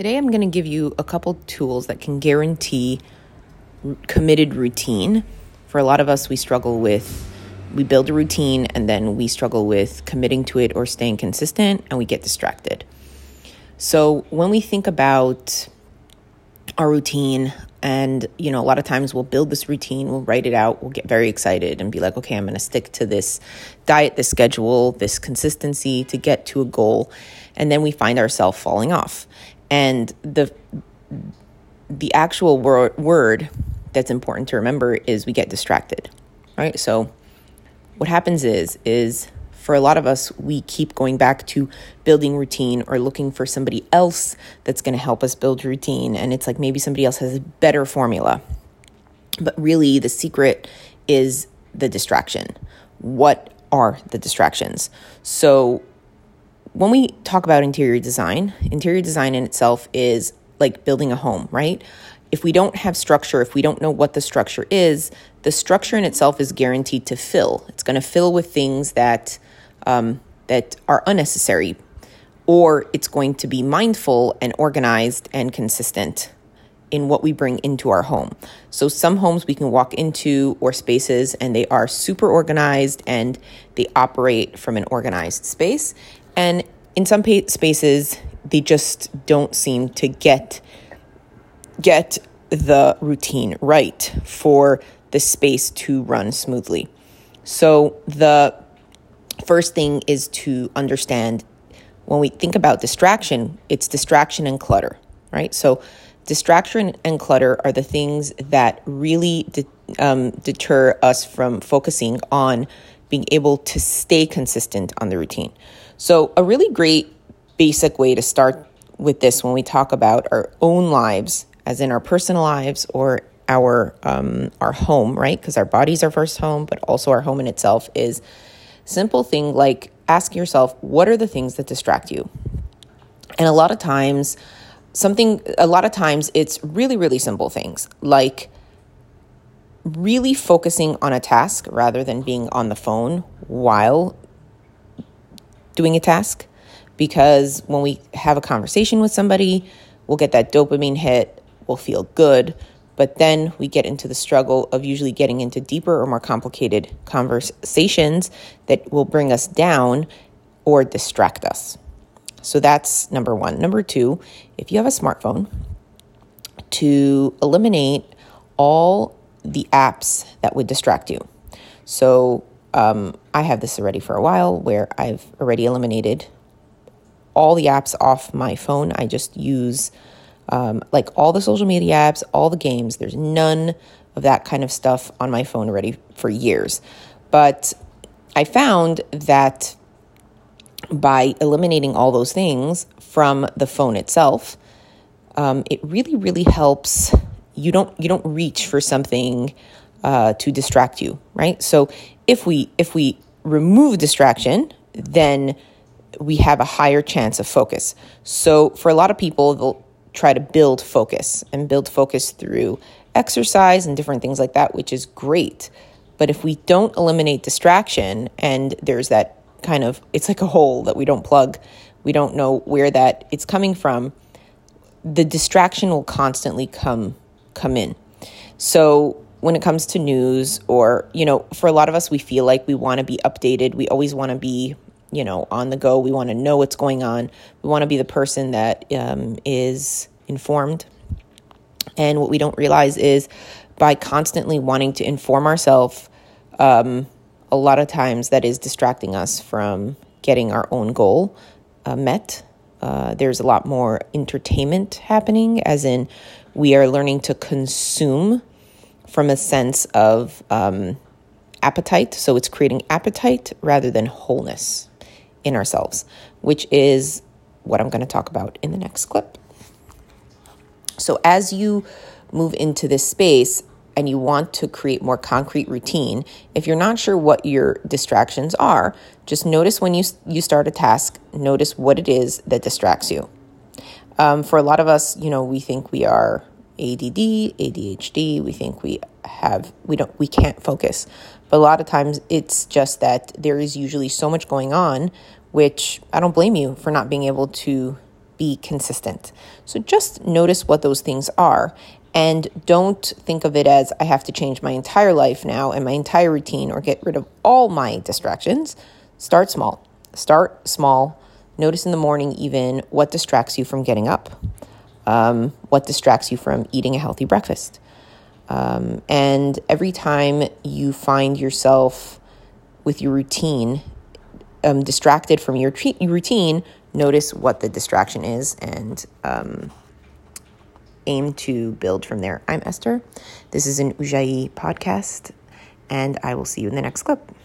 Today I'm going to give you a couple tools that can guarantee committed routine. For a lot of us, we build a routine and then we struggle with committing to it or staying consistent, and we get distracted. So when we think about our routine, and a lot of times we'll build this routine, we'll write it out, we'll get very excited and be like, okay, I'm going to stick to this diet, this schedule, this consistency to get to a goal, and then we find ourselves falling off. And the actual word that's important to remember is we get distracted, right? So what happens is for a lot of us, we keep going back to building routine or looking for somebody else that's going to help us build routine. And it's like maybe somebody else has a better formula. But really the secret is the distraction. What are the distractions? So when we talk about interior design in itself is like building a home, right? If we don't have structure, if we don't know what the structure is, the structure in itself is guaranteed to fill. It's going to fill with things that are unnecessary, or it's going to be mindful and organized and consistent in what we bring into our home. So some homes we can walk into or spaces and they are super organized and they operate from an organized space. And in some spaces, they just don't seem to get the routine right for the space to run smoothly. So the first thing is to understand when we think about distraction, it's distraction and clutter, right? So distraction and clutter are the things that really deter us from focusing on being able to stay consistent on the routine. So a really great basic way to start with this when we talk about our own lives, as in our personal lives or our home, right? Because our body's our first home, but also our home in itself is simple thing like ask yourself, what are the things that distract you? And a lot of times it's really, really simple things like really focusing on a task rather than being on the phone while doing a task. Because when we have a conversation with somebody, we'll get that dopamine hit, we'll feel good, but then we get into the struggle of usually getting into deeper or more complicated conversations that will bring us down or distract us. So that's number one. Number two, if you have a smartphone, to eliminate all the apps that would distract you. So I have this already for a while where I've already eliminated all the apps off my phone. I just use like all the social media apps, all the games. There's none of that kind of stuff on my phone already for years. But I found that by eliminating all those things from the phone itself, it really, really helps. You don't reach for something to distract you, right? So if we remove distraction, then we have a higher chance of focus. So for a lot of people, they'll try to build focus through exercise and different things like that, which is great. But if we don't eliminate distraction, and there's that kind of, it's like a hole that we don't plug, we don't know where that it's coming from, the distraction will constantly come in. So when it comes to news or, for a lot of us, we feel like we want to be updated. We always want to be, on the go. We want to know what's going on. We want to be the person that is informed. And what we don't realize is by constantly wanting to inform ourselves, a lot of times that is distracting us from getting our own goal met. There's a lot more entertainment happening, as in we are learning to consume from a sense of appetite. So it's creating appetite rather than wholeness in ourselves, which is what I'm going to talk about in the next clip. So as you move into this space and you want to create more concrete routine, if you're not sure what your distractions are, just notice when you start a task, notice what it is that distracts you. For a lot of us, we think we are ADD, ADHD, we think we can't focus. But a lot of times it's just that there is usually so much going on, which I don't blame you for not being able to be consistent. So just notice what those things are and don't think of it as I have to change my entire life now and my entire routine or get rid of all my distractions. Start small. Start small. Notice in the morning even what distracts you from getting up, what distracts you from eating a healthy breakfast. And every time you find yourself with your routine distracted from your routine, notice what the distraction is and aim to build from there. I'm Esther. This is an Ujjayi podcast, and I will see you in the next clip.